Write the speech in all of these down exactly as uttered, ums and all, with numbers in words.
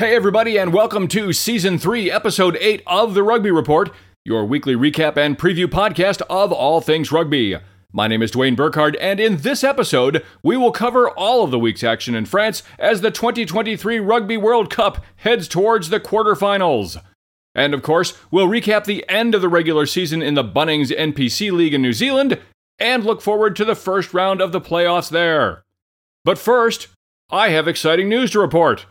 Hey everybody, and welcome to Season three, Episode eight of The Rugby Report, your weekly recap and preview podcast of all things rugby. My name is Dwayne Burkard, and in this episode, we will cover all of the week's action in France as the twenty twenty-three Rugby World Cup heads towards the quarterfinals. And of course, we'll recap the end of the regular season in the Bunnings N P C League in New Zealand, and look forward to the first round of the playoffs there. But first, I have exciting news to report.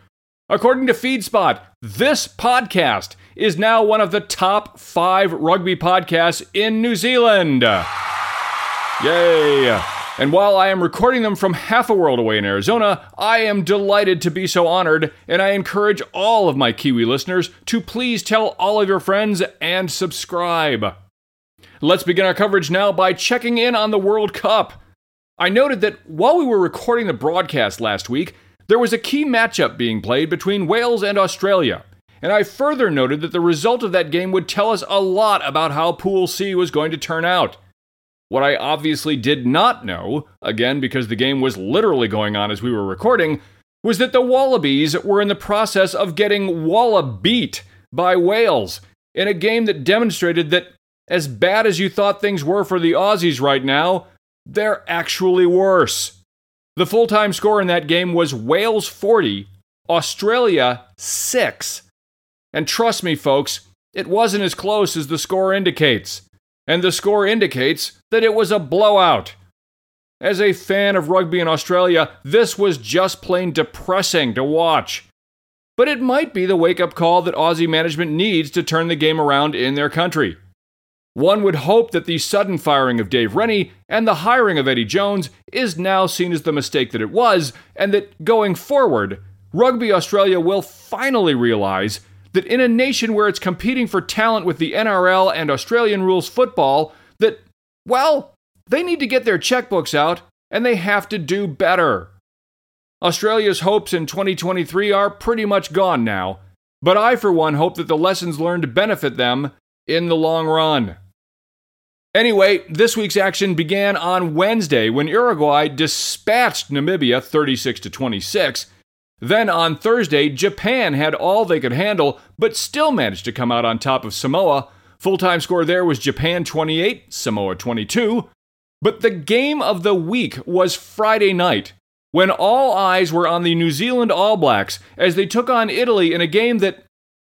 According to Feedspot, this podcast is now one of the top five rugby podcasts in New Zealand. Yay! And while I am recording them from half a world away in Arizona, I am delighted to be so honored, and I encourage all of my Kiwi listeners to please tell all of your friends and subscribe. Let's begin our coverage now by checking in on the World Cup. I noted that while we were recording the broadcast last week, there was a key matchup being played between Wales and Australia, and I further noted that the result of that game would tell us a lot about how Pool C was going to turn out. What I obviously did not know, again because the game was literally going on as we were recording, was that the Wallabies were in the process of getting walla-beat by Wales in a game that demonstrated that as bad as you thought things were for the Aussies right now, they're actually worse. The full-time score in that game was Wales forty, Australia six. And trust me, folks, it wasn't as close as the score indicates. And the score indicates that it was a blowout. As a fan of rugby in Australia, this was just plain depressing to watch. But it might be the wake-up call that Aussie management needs to turn the game around in their country. One would hope that the sudden firing of Dave Rennie and the hiring of Eddie Jones is now seen as the mistake that it was, and that going forward, Rugby Australia will finally realize that in a nation where it's competing for talent with the N R L and Australian rules football, that, well, they need to get their checkbooks out and they have to do better. Australia's hopes in twenty twenty-three are pretty much gone now, but I for one hope that the lessons learned benefit them in the long run. Anyway, this week's action began on Wednesday when Uruguay dispatched Namibia thirty-six to twenty-six. Then on Thursday, Japan had all they could handle, but still managed to come out on top of Samoa. Full-time score there was Japan twenty-eight, Samoa twenty-two. But the game of the week was Friday night, when all eyes were on the New Zealand All Blacks as they took on Italy in a game that,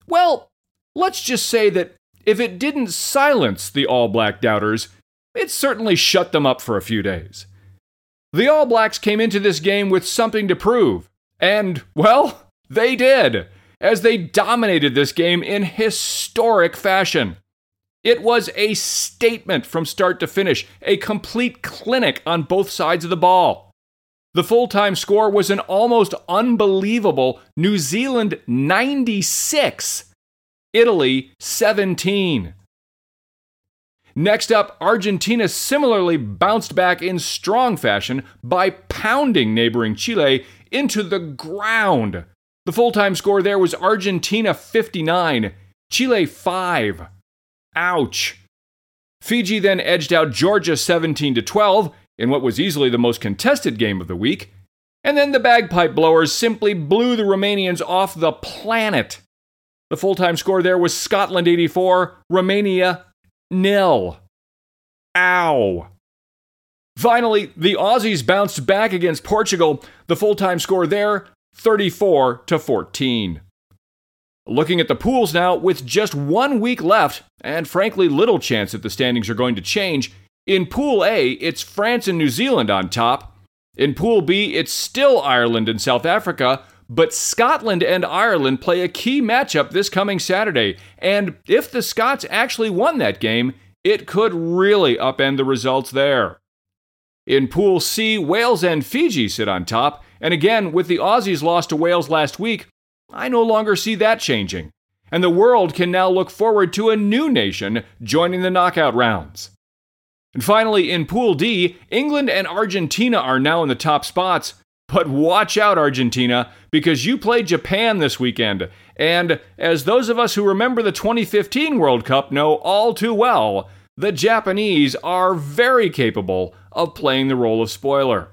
well, let's just say that if it didn't silence the All Black doubters, it certainly shut them up for a few days. The All Blacks came into this game with something to prove, and, well, they did, as they dominated this game in historic fashion. It was a statement from start to finish, a complete clinic on both sides of the ball. The full-time score was an almost unbelievable New Zealand ninety-six. Italy, seventeen. Next up, Argentina similarly bounced back in strong fashion by pounding neighboring Chile into the ground. The full-time score there was Argentina fifty-nine, Chile five. Ouch. Fiji then edged out Georgia seventeen to twelve in what was easily the most contested game of the week. And then the bagpipe blowers simply blew the Romanians off the planet. The full-time score there was Scotland eighty-four, Romania nil. Ow. Finally, the Aussies bounced back against Portugal. The full-time score there, thirty-four to fourteen. Looking at the pools now, with just one week left, and frankly little chance that the standings are going to change, in Pool A, it's France and New Zealand on top. In Pool B, it's still Ireland and South Africa, but Scotland and Ireland play a key matchup this coming Saturday, and if the Scots actually won that game, it could really upend the results there. In Pool C, Wales and Fiji sit on top, and again, with the Aussies' loss to Wales last week, I no longer see that changing, and the world can now look forward to a new nation joining the knockout rounds. And finally, in Pool D, England and Argentina are now in the top spots, but watch out, Argentina, because you play Japan this weekend. And as those of us who remember the twenty fifteen World Cup know all too well, the Japanese are very capable of playing the role of spoiler.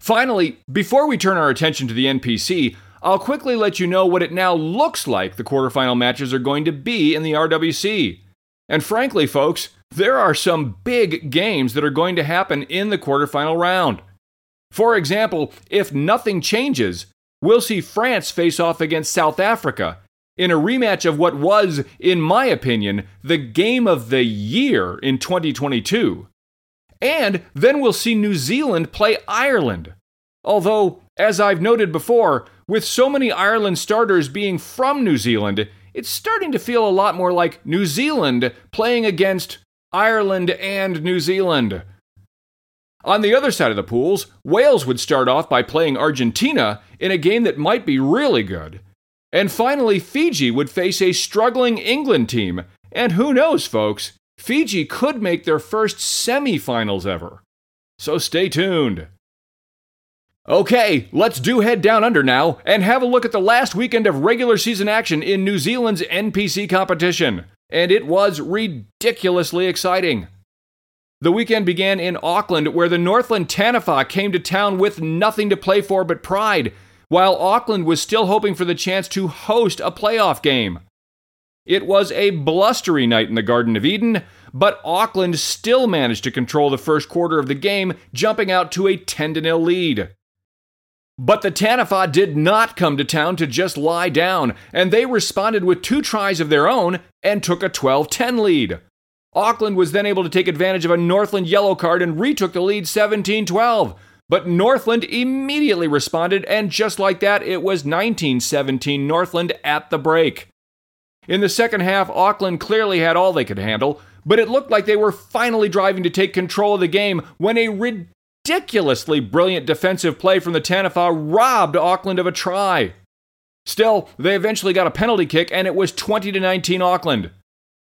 Finally, before we turn our attention to the N P C, I'll quickly let you know what it now looks like the quarterfinal matches are going to be in the R W C. And frankly, folks, there are some big games that are going to happen in the quarterfinal round. For example, if nothing changes, we'll see France face off against South Africa in a rematch of what was, in my opinion, the game of the year in twenty twenty-two. And then we'll see New Zealand play Ireland. Although, as I've noted before, with so many Ireland starters being from New Zealand, it's starting to feel a lot more like New Zealand playing against Ireland and New Zealand. On the other side of the pools, Wales would start off by playing Argentina in a game that might be really good. And finally, Fiji would face a struggling England team. And who knows, folks, Fiji could make their first semi-finals ever. So stay tuned. Okay, let's do Head Down Under now and have a look at the last weekend of regular season action in New Zealand's N P C competition. And it was ridiculously exciting. The weekend began in Auckland, where the Northland Taniwha came to town with nothing to play for but pride, while Auckland was still hoping for the chance to host a playoff game. It was a blustery night in the Garden of Eden, but Auckland still managed to control the first quarter of the game, jumping out to a ten to nothing lead. But the Taniwha did not come to town to just lie down, and they responded with two tries of their own and took a twelve ten lead. Auckland was then able to take advantage of a Northland yellow card and retook the lead seventeen twelve, but Northland immediately responded, and just like that, it was nineteen seventeen Northland at the break. In the second half, Auckland clearly had all they could handle, but it looked like they were finally driving to take control of the game when a ridiculous Ridiculously brilliant defensive play from the Taniwha robbed Auckland of a try. Still, they eventually got a penalty kick, and it was twenty to nineteen Auckland.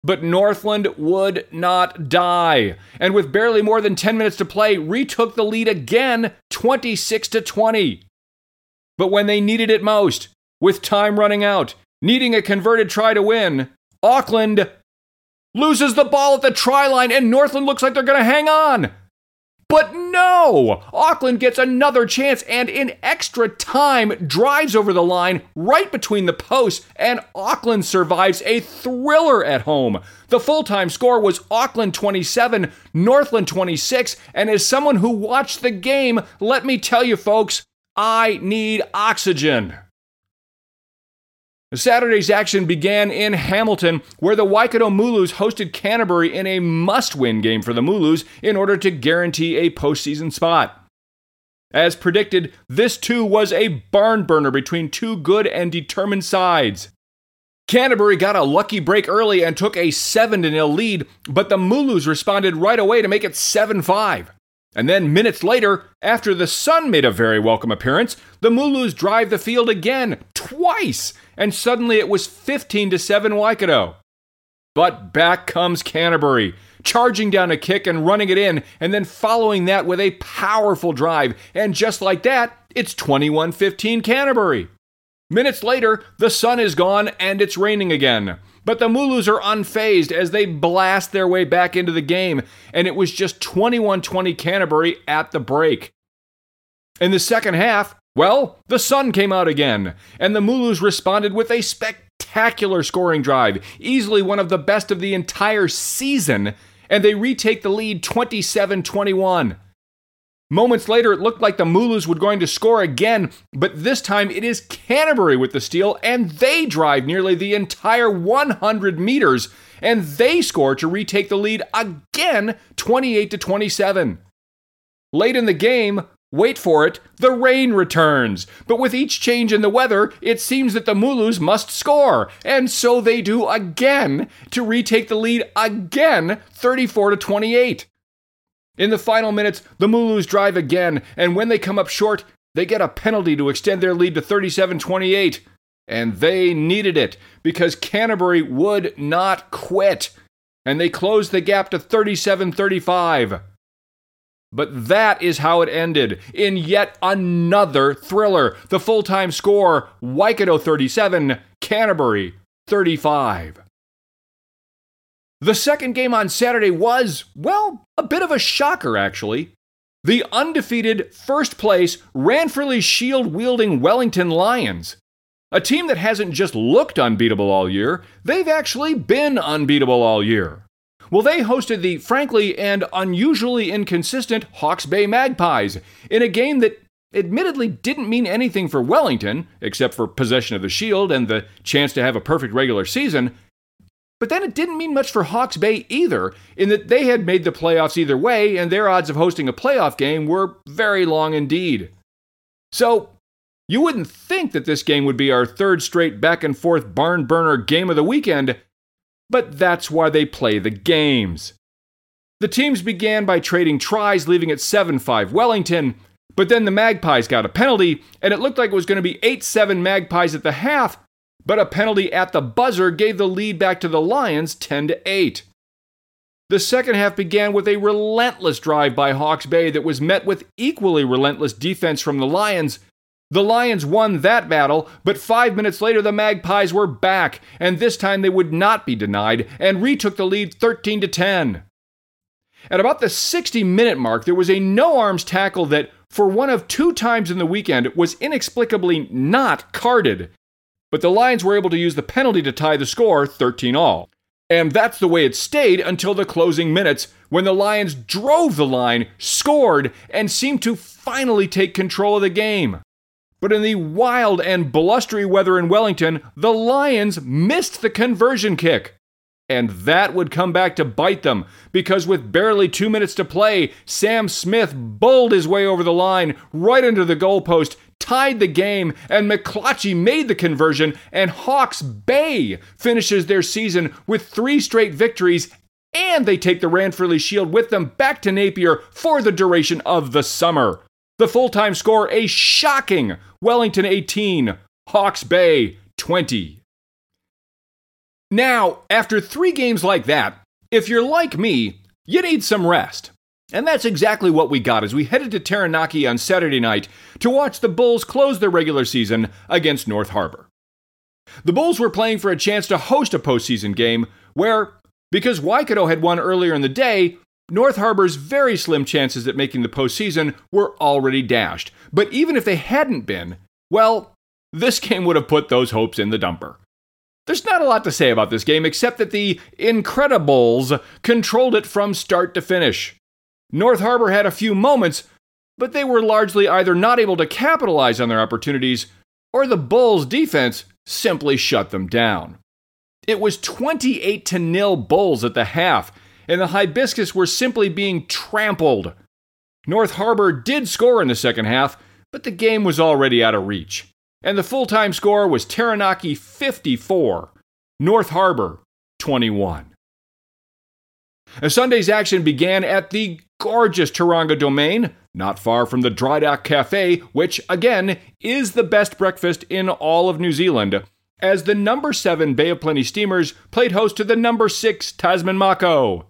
But Northland would not die, and with barely more than ten minutes to play, retook the lead again, twenty-six to twenty. But when they needed it most, with time running out, needing a converted try to win, Auckland loses the ball at the try line, and Northland looks like they're going to hang on. But no! Auckland gets another chance and in extra time drives over the line right between the posts, and Auckland survives a thriller at home. The full-time score was Auckland twenty-seven, Northland twenty-six, and as someone who watched the game, let me tell you folks, I need oxygen. Saturday's action began in Hamilton, where the Waikato Mooloos hosted Canterbury in a must-win game for the Mooloos in order to guarantee a postseason spot. As predicted, this too was a barn burner between two good and determined sides. Canterbury got a lucky break early and took a seven to nothing lead, but the Mooloos responded right away to make it seven five. And then minutes later, after the sun made a very welcome appearance, the Mooloos drive the field again, twice, and suddenly it was fifteen to seven Waikato. But back comes Canterbury, charging down a kick and running it in, and then following that with a powerful drive, and just like that, it's twenty-one fifteen Canterbury. Minutes later, the sun is gone and it's raining again. But the Mooloos are unfazed as they blast their way back into the game, and it was just twenty-one twenty Canterbury at the break. In the second half, well, the sun came out again, and the Mooloos responded with a spectacular scoring drive, easily one of the best of the entire season, and they retake the lead twenty-seven twenty-one. Moments later, it looked like the Mooloos were going to score again, but this time it is Canterbury with the steal, and they drive nearly the entire one hundred meters, and they score to retake the lead again, twenty-eight to twenty-seven. Late in the game, wait for it, the rain returns, but with each change in the weather, it seems that the Mooloos must score, and so they do again to retake the lead again, thirty-four to twenty-eight. In the final minutes, the Mooloos drive again, and when they come up short, they get a penalty to extend their lead to thirty-seven twenty-eight. And they needed it, because Canterbury would not quit, and they closed the gap to thirty-seven thirty-five. But that is how it ended, in yet another thriller. The full-time score, Waikato thirty-seven, Canterbury thirty-five. The second game on Saturday was, well, a bit of a shocker, actually. The undefeated first-place Ranfurly Shield-wielding Wellington Lions A team that hasn't just looked unbeatable all year, they've actually been unbeatable all year. Well, they hosted the frankly and unusually inconsistent Hawke's Bay Magpies in a game that admittedly didn't mean anything for Wellington, except for possession of the Shield and the chance to have a perfect regular season. But then it didn't mean much for Hawke's Bay either, in that they had made the playoffs either way, and their odds of hosting a playoff game were very long indeed. So, you wouldn't think that this game would be our third straight back-and-forth barn-burner game of the weekend, but that's why they play the games. The teams began by trading tries, leaving it seven five Wellington, but then the Magpies got a penalty, and it looked like it was going to be eight seven Magpies at the half, but a penalty at the buzzer gave the lead back to the Lions ten to eight. The second half began with a relentless drive by Hawke's Bay that was met with equally relentless defense from the Lions. The Lions won that battle, but five minutes later the Magpies were back, and this time they would not be denied, and retook the lead thirteen to ten. At about the sixty-minute mark, there was a no-arms tackle that, for one of two times in the weekend, was inexplicably not carded. But the Lions were able to use the penalty to tie the score thirteen all. And that's the way it stayed until the closing minutes, when the Lions drove the line, scored, and seemed to finally take control of the game. But in the wild and blustery weather in Wellington, the Lions missed the conversion kick. And that would come back to bite them, because with barely two minutes to play, Sam Smith bowled his way over the line, right into the goalpost, tied the game, and McLoachie made the conversion, and Hawke's Bay finishes their season with three straight victories, and they take the Ranfurly Shield with them back to Napier for the duration of the summer. The full-time score, a shocking Wellington eighteen, Hawke's Bay twenty. Now, after three games like that, if you're like me, you need some rest. And that's exactly what we got as we headed to Taranaki on Saturday night to watch the Bulls close their regular season against North Harbour. The Bulls were playing for a chance to host a postseason game where, because Waikato had won earlier in the day, North Harbour's very slim chances at making the postseason were already dashed. But even if they hadn't been, well, this game would have put those hopes in the dumper. There's not a lot to say about this game except that the Incredibles controlled it from start to finish. North Harbour had a few moments, but they were largely either not able to capitalize on their opportunities, or the Bulls' defense simply shut them down. It was twenty-eight to nothing Bulls at the half, and the Hibiscus were simply being trampled. North Harbour did score in the second half, but the game was already out of reach. And the full-time score was Taranaki fifty-four, North Harbour twenty-one. Sunday's action began at the gorgeous Tauranga Domain, not far from the Dry Dock Cafe, which, again, is the best breakfast in all of New Zealand, as the number seven Bay of Plenty Steamers played host to the number six Tasman Mako.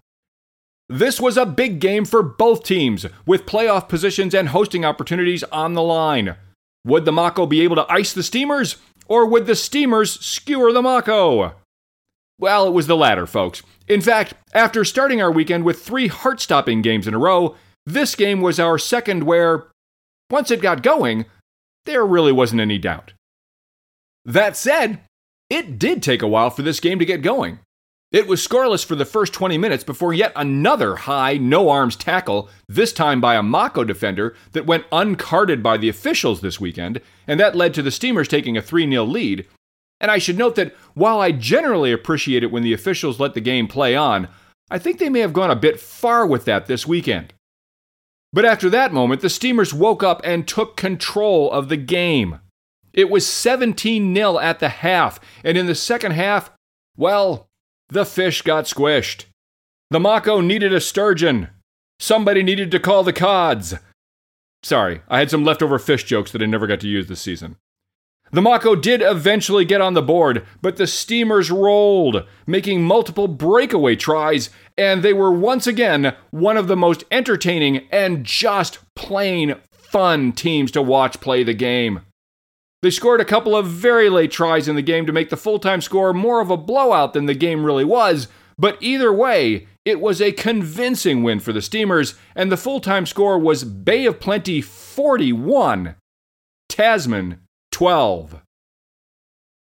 This was a big game for both teams, with playoff positions and hosting opportunities on the line. Would the Mako be able to ice the Steamers, or would the Steamers skewer the Mako? Well, it was the latter, folks. In fact, after starting our weekend with three heart-stopping games in a row, this game was our second where, once it got going, there really wasn't any doubt. That said, it did take a while for this game to get going. It was scoreless for the first twenty minutes before yet another high, no-arms tackle, this time by a Mako defender, that went uncarded by the officials this weekend, and that led to the Steamers taking a three nil lead. And I should note that while I generally appreciate it when the officials let the game play on, I think they may have gone a bit far with that this weekend. But after that moment, the Steamers woke up and took control of the game. It was seventeen nil at the half, and in the second half, well, the fish got squished. The Mako needed a sturgeon. Somebody needed to call the cods. Sorry, I had some leftover fish jokes that I never got to use this season. The Mako did eventually get on the board, but the Steamers rolled, making multiple breakaway tries, and they were once again one of the most entertaining and just plain fun teams to watch play the game. They scored a couple of very late tries in the game to make the full-time score more of a blowout than the game really was, but either way, it was a convincing win for the Steamers, and the full-time score was Bay of Plenty forty-one, Tasman twelve.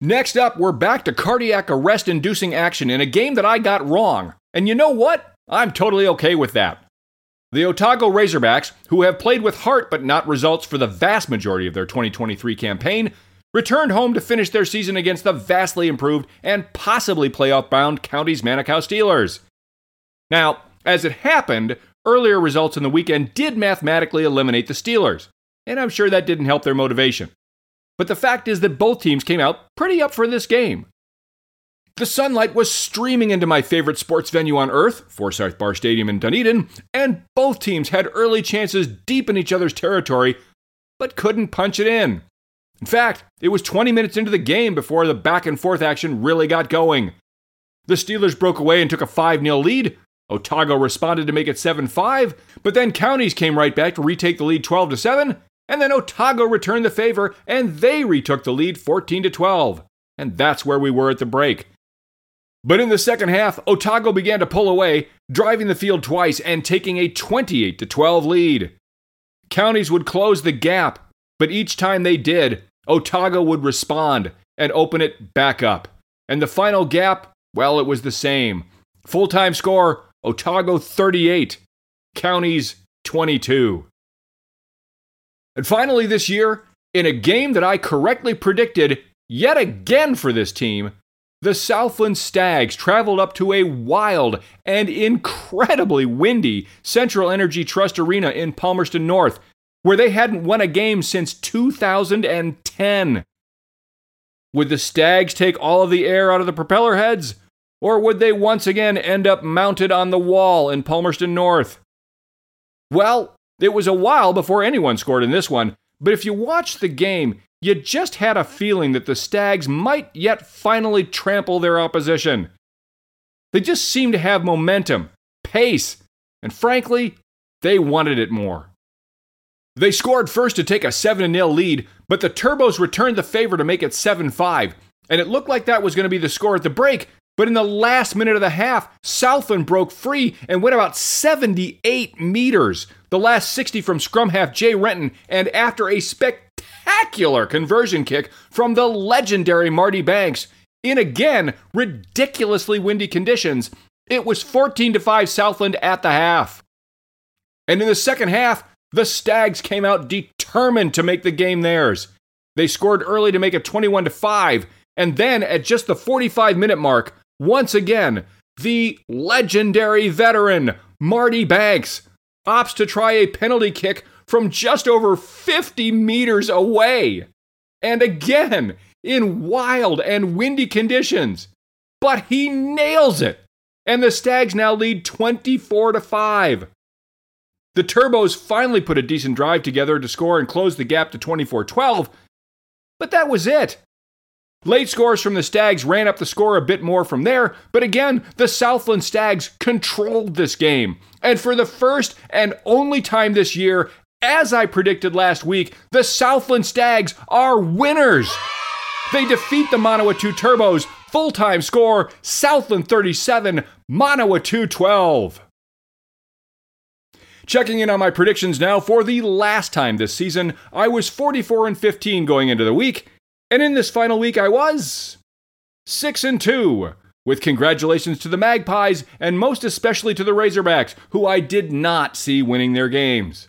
Next up, we're back to cardiac arrest-inducing action in a game that I got wrong. And you know what? I'm totally okay with that. The Otago Razorbacks, who have played with heart but not results for the vast majority of their twenty twenty-three campaign, returned home to finish their season against the vastly improved and possibly playoff-bound Counties Manukau Steelers. Now, as it happened, earlier results in the weekend did mathematically eliminate the Steelers, and I'm sure that didn't help their motivation. But the fact is that both teams came out pretty up for this game. The sunlight was streaming into my favorite sports venue on earth, Forsyth Barr Stadium in Dunedin, and both teams had early chances deep in each other's territory, but couldn't punch it in. In fact, it was twenty minutes into the game before the back-and-forth action really got going. The Steelers broke away and took a five nil lead. Otago responded to make it seven five, but then Counties came right back to retake the lead twelve to seven, and then Otago returned the favor, and they retook the lead fourteen to twelve. And that's where we were at the break. But in the second half, Otago began to pull away, driving the field twice and taking a twenty-eight to twelve lead. Counties would close the gap, but each time they did, Otago would respond and open it back up. And the final gap, well, it was the same. Full-time score, Otago thirty-eight, Counties twenty-two. And finally this year, in a game that I correctly predicted yet again for this team, the Southland Stags traveled up to a wild and incredibly windy Central Energy Trust Arena in Palmerston North, where they hadn't won a game since two thousand ten. Would the Stags take all of the air out of the propeller heads, or would they once again end up mounted on the wall in Palmerston North? Well, it was a while before anyone scored in this one, but if you watched the game, you just had a feeling that the Stags might yet finally trample their opposition. They just seemed to have momentum, pace, and frankly, they wanted it more. They scored first to take a seven nil lead, but the Turbos returned the favor to make it seven five, and it looked like that was going to be the score at the break, but in the last minute of the half, Southland broke free and went about seventy-eight meters, the last sixty from scrum half Jay Renton, and after a spectacular Spectacular conversion kick from the legendary Marty Banks in again ridiculously windy conditions, it was fourteen to five Southland at the half. And in the second half, the Stags came out determined to make the game theirs. They scored early to make it twenty-one to five, and then at just the forty-five minute mark, once again, the legendary veteran Marty Banks opts to try a penalty kick from just over fifty meters away. And again, in wild and windy conditions. But he nails it. And the Stags now lead twenty-four to five. The Turbos finally put a decent drive together to score and close the gap to twenty-four twelve. But that was it. Late scores from the Stags ran up the score a bit more from there, but again, the Southland Stags controlled this game. And for the first and only time this year, as I predicted last week, the Southland Stags are winners. They defeat the Manawatu Turbos. Full-time score, Southland thirty-seven, Manawatu twelve. Checking in on my predictions now for the last time this season, I was forty-four and fifteen going into the week, and in this final week I was six and two, with congratulations to the Magpies and most especially to the Razorbacks, who I did not see winning their games.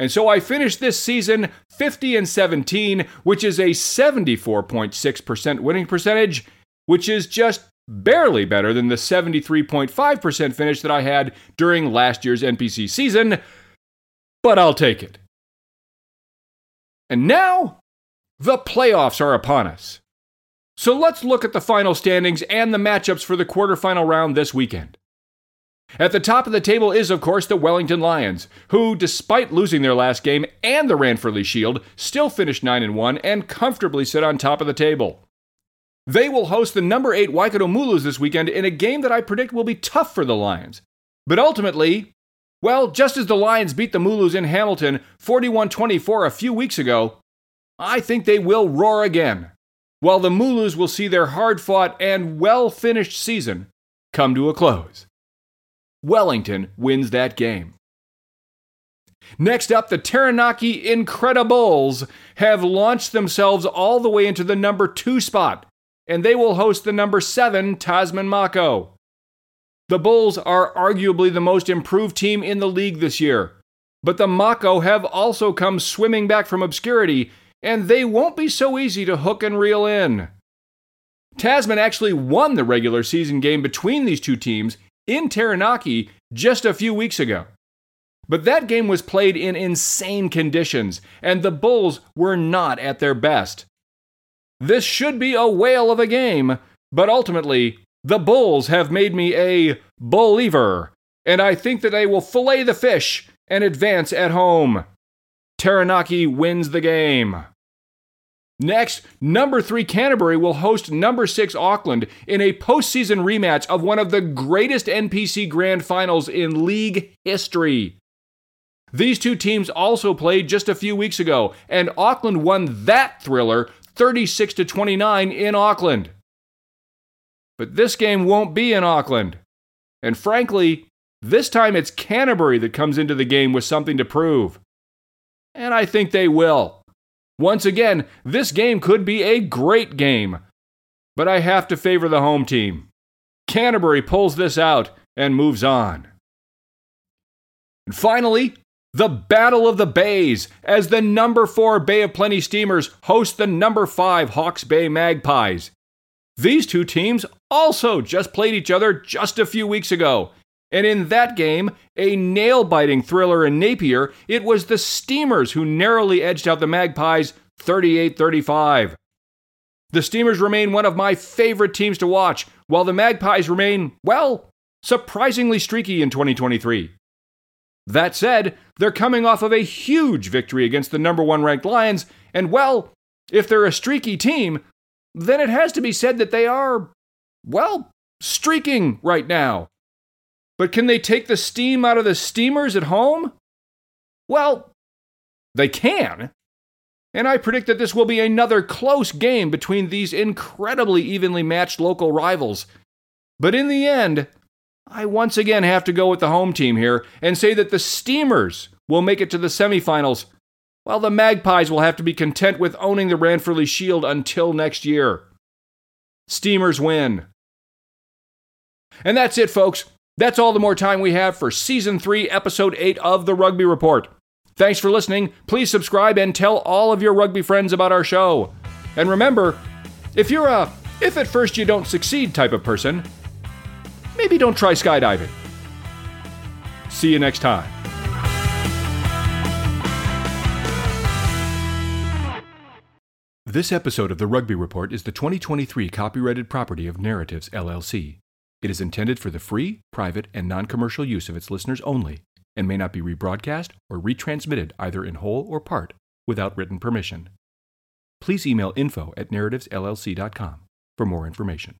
And so I finished this season fifty and seventeen, which is a seventy-four point six percent winning percentage, which is just barely better than the seventy-three point five percent finish that I had during last year's N P C season, but I'll take it. And now, the playoffs are upon us. So let's look at the final standings and the matchups for the quarterfinal round this weekend. At the top of the table is, of course, the Wellington Lions, who, despite losing their last game and the Ranfurly Shield, still finished nine and one and comfortably sit on top of the table. They will host the number eight Waikato Mooloos this weekend in a game that I predict will be tough for the Lions. But ultimately, well, just as the Lions beat the Mooloos in Hamilton forty-one twenty-four a few weeks ago, I think they will roar again, while the Mooloos will see their hard-fought and well-finished season come to a close. Wellington wins that game. Next up, the Taranaki Incredibles have launched themselves all the way into the number two spot and they will host the number seven Tasman Mako. The Bulls are arguably the most improved team in the league this year, but the Mako have also come swimming back from obscurity, and they won't be so easy to hook and reel in. Tasman actually won the regular season game between these two teams in Taranaki just a few weeks ago. But that game was played in insane conditions, and the Bulls were not at their best. This should be a whale of a game, but ultimately, the Bulls have made me a believer, and I think that they will fillet the fish and advance at home. Taranaki wins the game. Next, number three Canterbury will host number six Auckland in a postseason rematch of one of the greatest N P C Grand Finals in league history. These two teams also played just a few weeks ago, and Auckland won that thriller thirty-six to twenty-nine in Auckland. But this game won't be in Auckland. And frankly, this time it's Canterbury that comes into the game with something to prove. And I think they will. Once again, this game could be a great game. But I have to favor the home team. Canterbury pulls this out and moves on. And finally, the Battle of the Bays, as the number four Bay of Plenty Steamers host the number five Hawke's Bay Magpies. These two teams also just played each other just a few weeks ago. And in that game, a nail-biting thriller in Napier, it was the Steamers who narrowly edged out the Magpies thirty-eight thirty-five. The Steamers remain one of my favorite teams to watch, while the Magpies remain, well, surprisingly streaky in twenty twenty-three. That said, they're coming off of a huge victory against the number one ranked Lions, and well, if they're a streaky team, then it has to be said that they are, well, streaking right now. But can they take the steam out of the Steamers at home? Well, they can. And I predict that this will be another close game between these incredibly evenly matched local rivals. But in the end, I once again have to go with the home team here and say that the Steamers will make it to the semifinals, while the Magpies will have to be content with owning the Ranfurly Shield until next year. Steamers win. And that's it, folks. That's all the more time we have for Season three, Episode eight of The Rugby Report. Thanks for listening. Please subscribe and tell all of your rugby friends about our show. And remember, if you're a if at first you don't succeed type of person, maybe don't try skydiving. See you next time. This episode of The Rugby Report is the twenty twenty-three copyrighted property of Narratives, L L C. It is intended for the free, private, and non-commercial use of its listeners only, and may not be rebroadcast or retransmitted either in whole or part without written permission. Please email info at narratives l l c dot com for more information.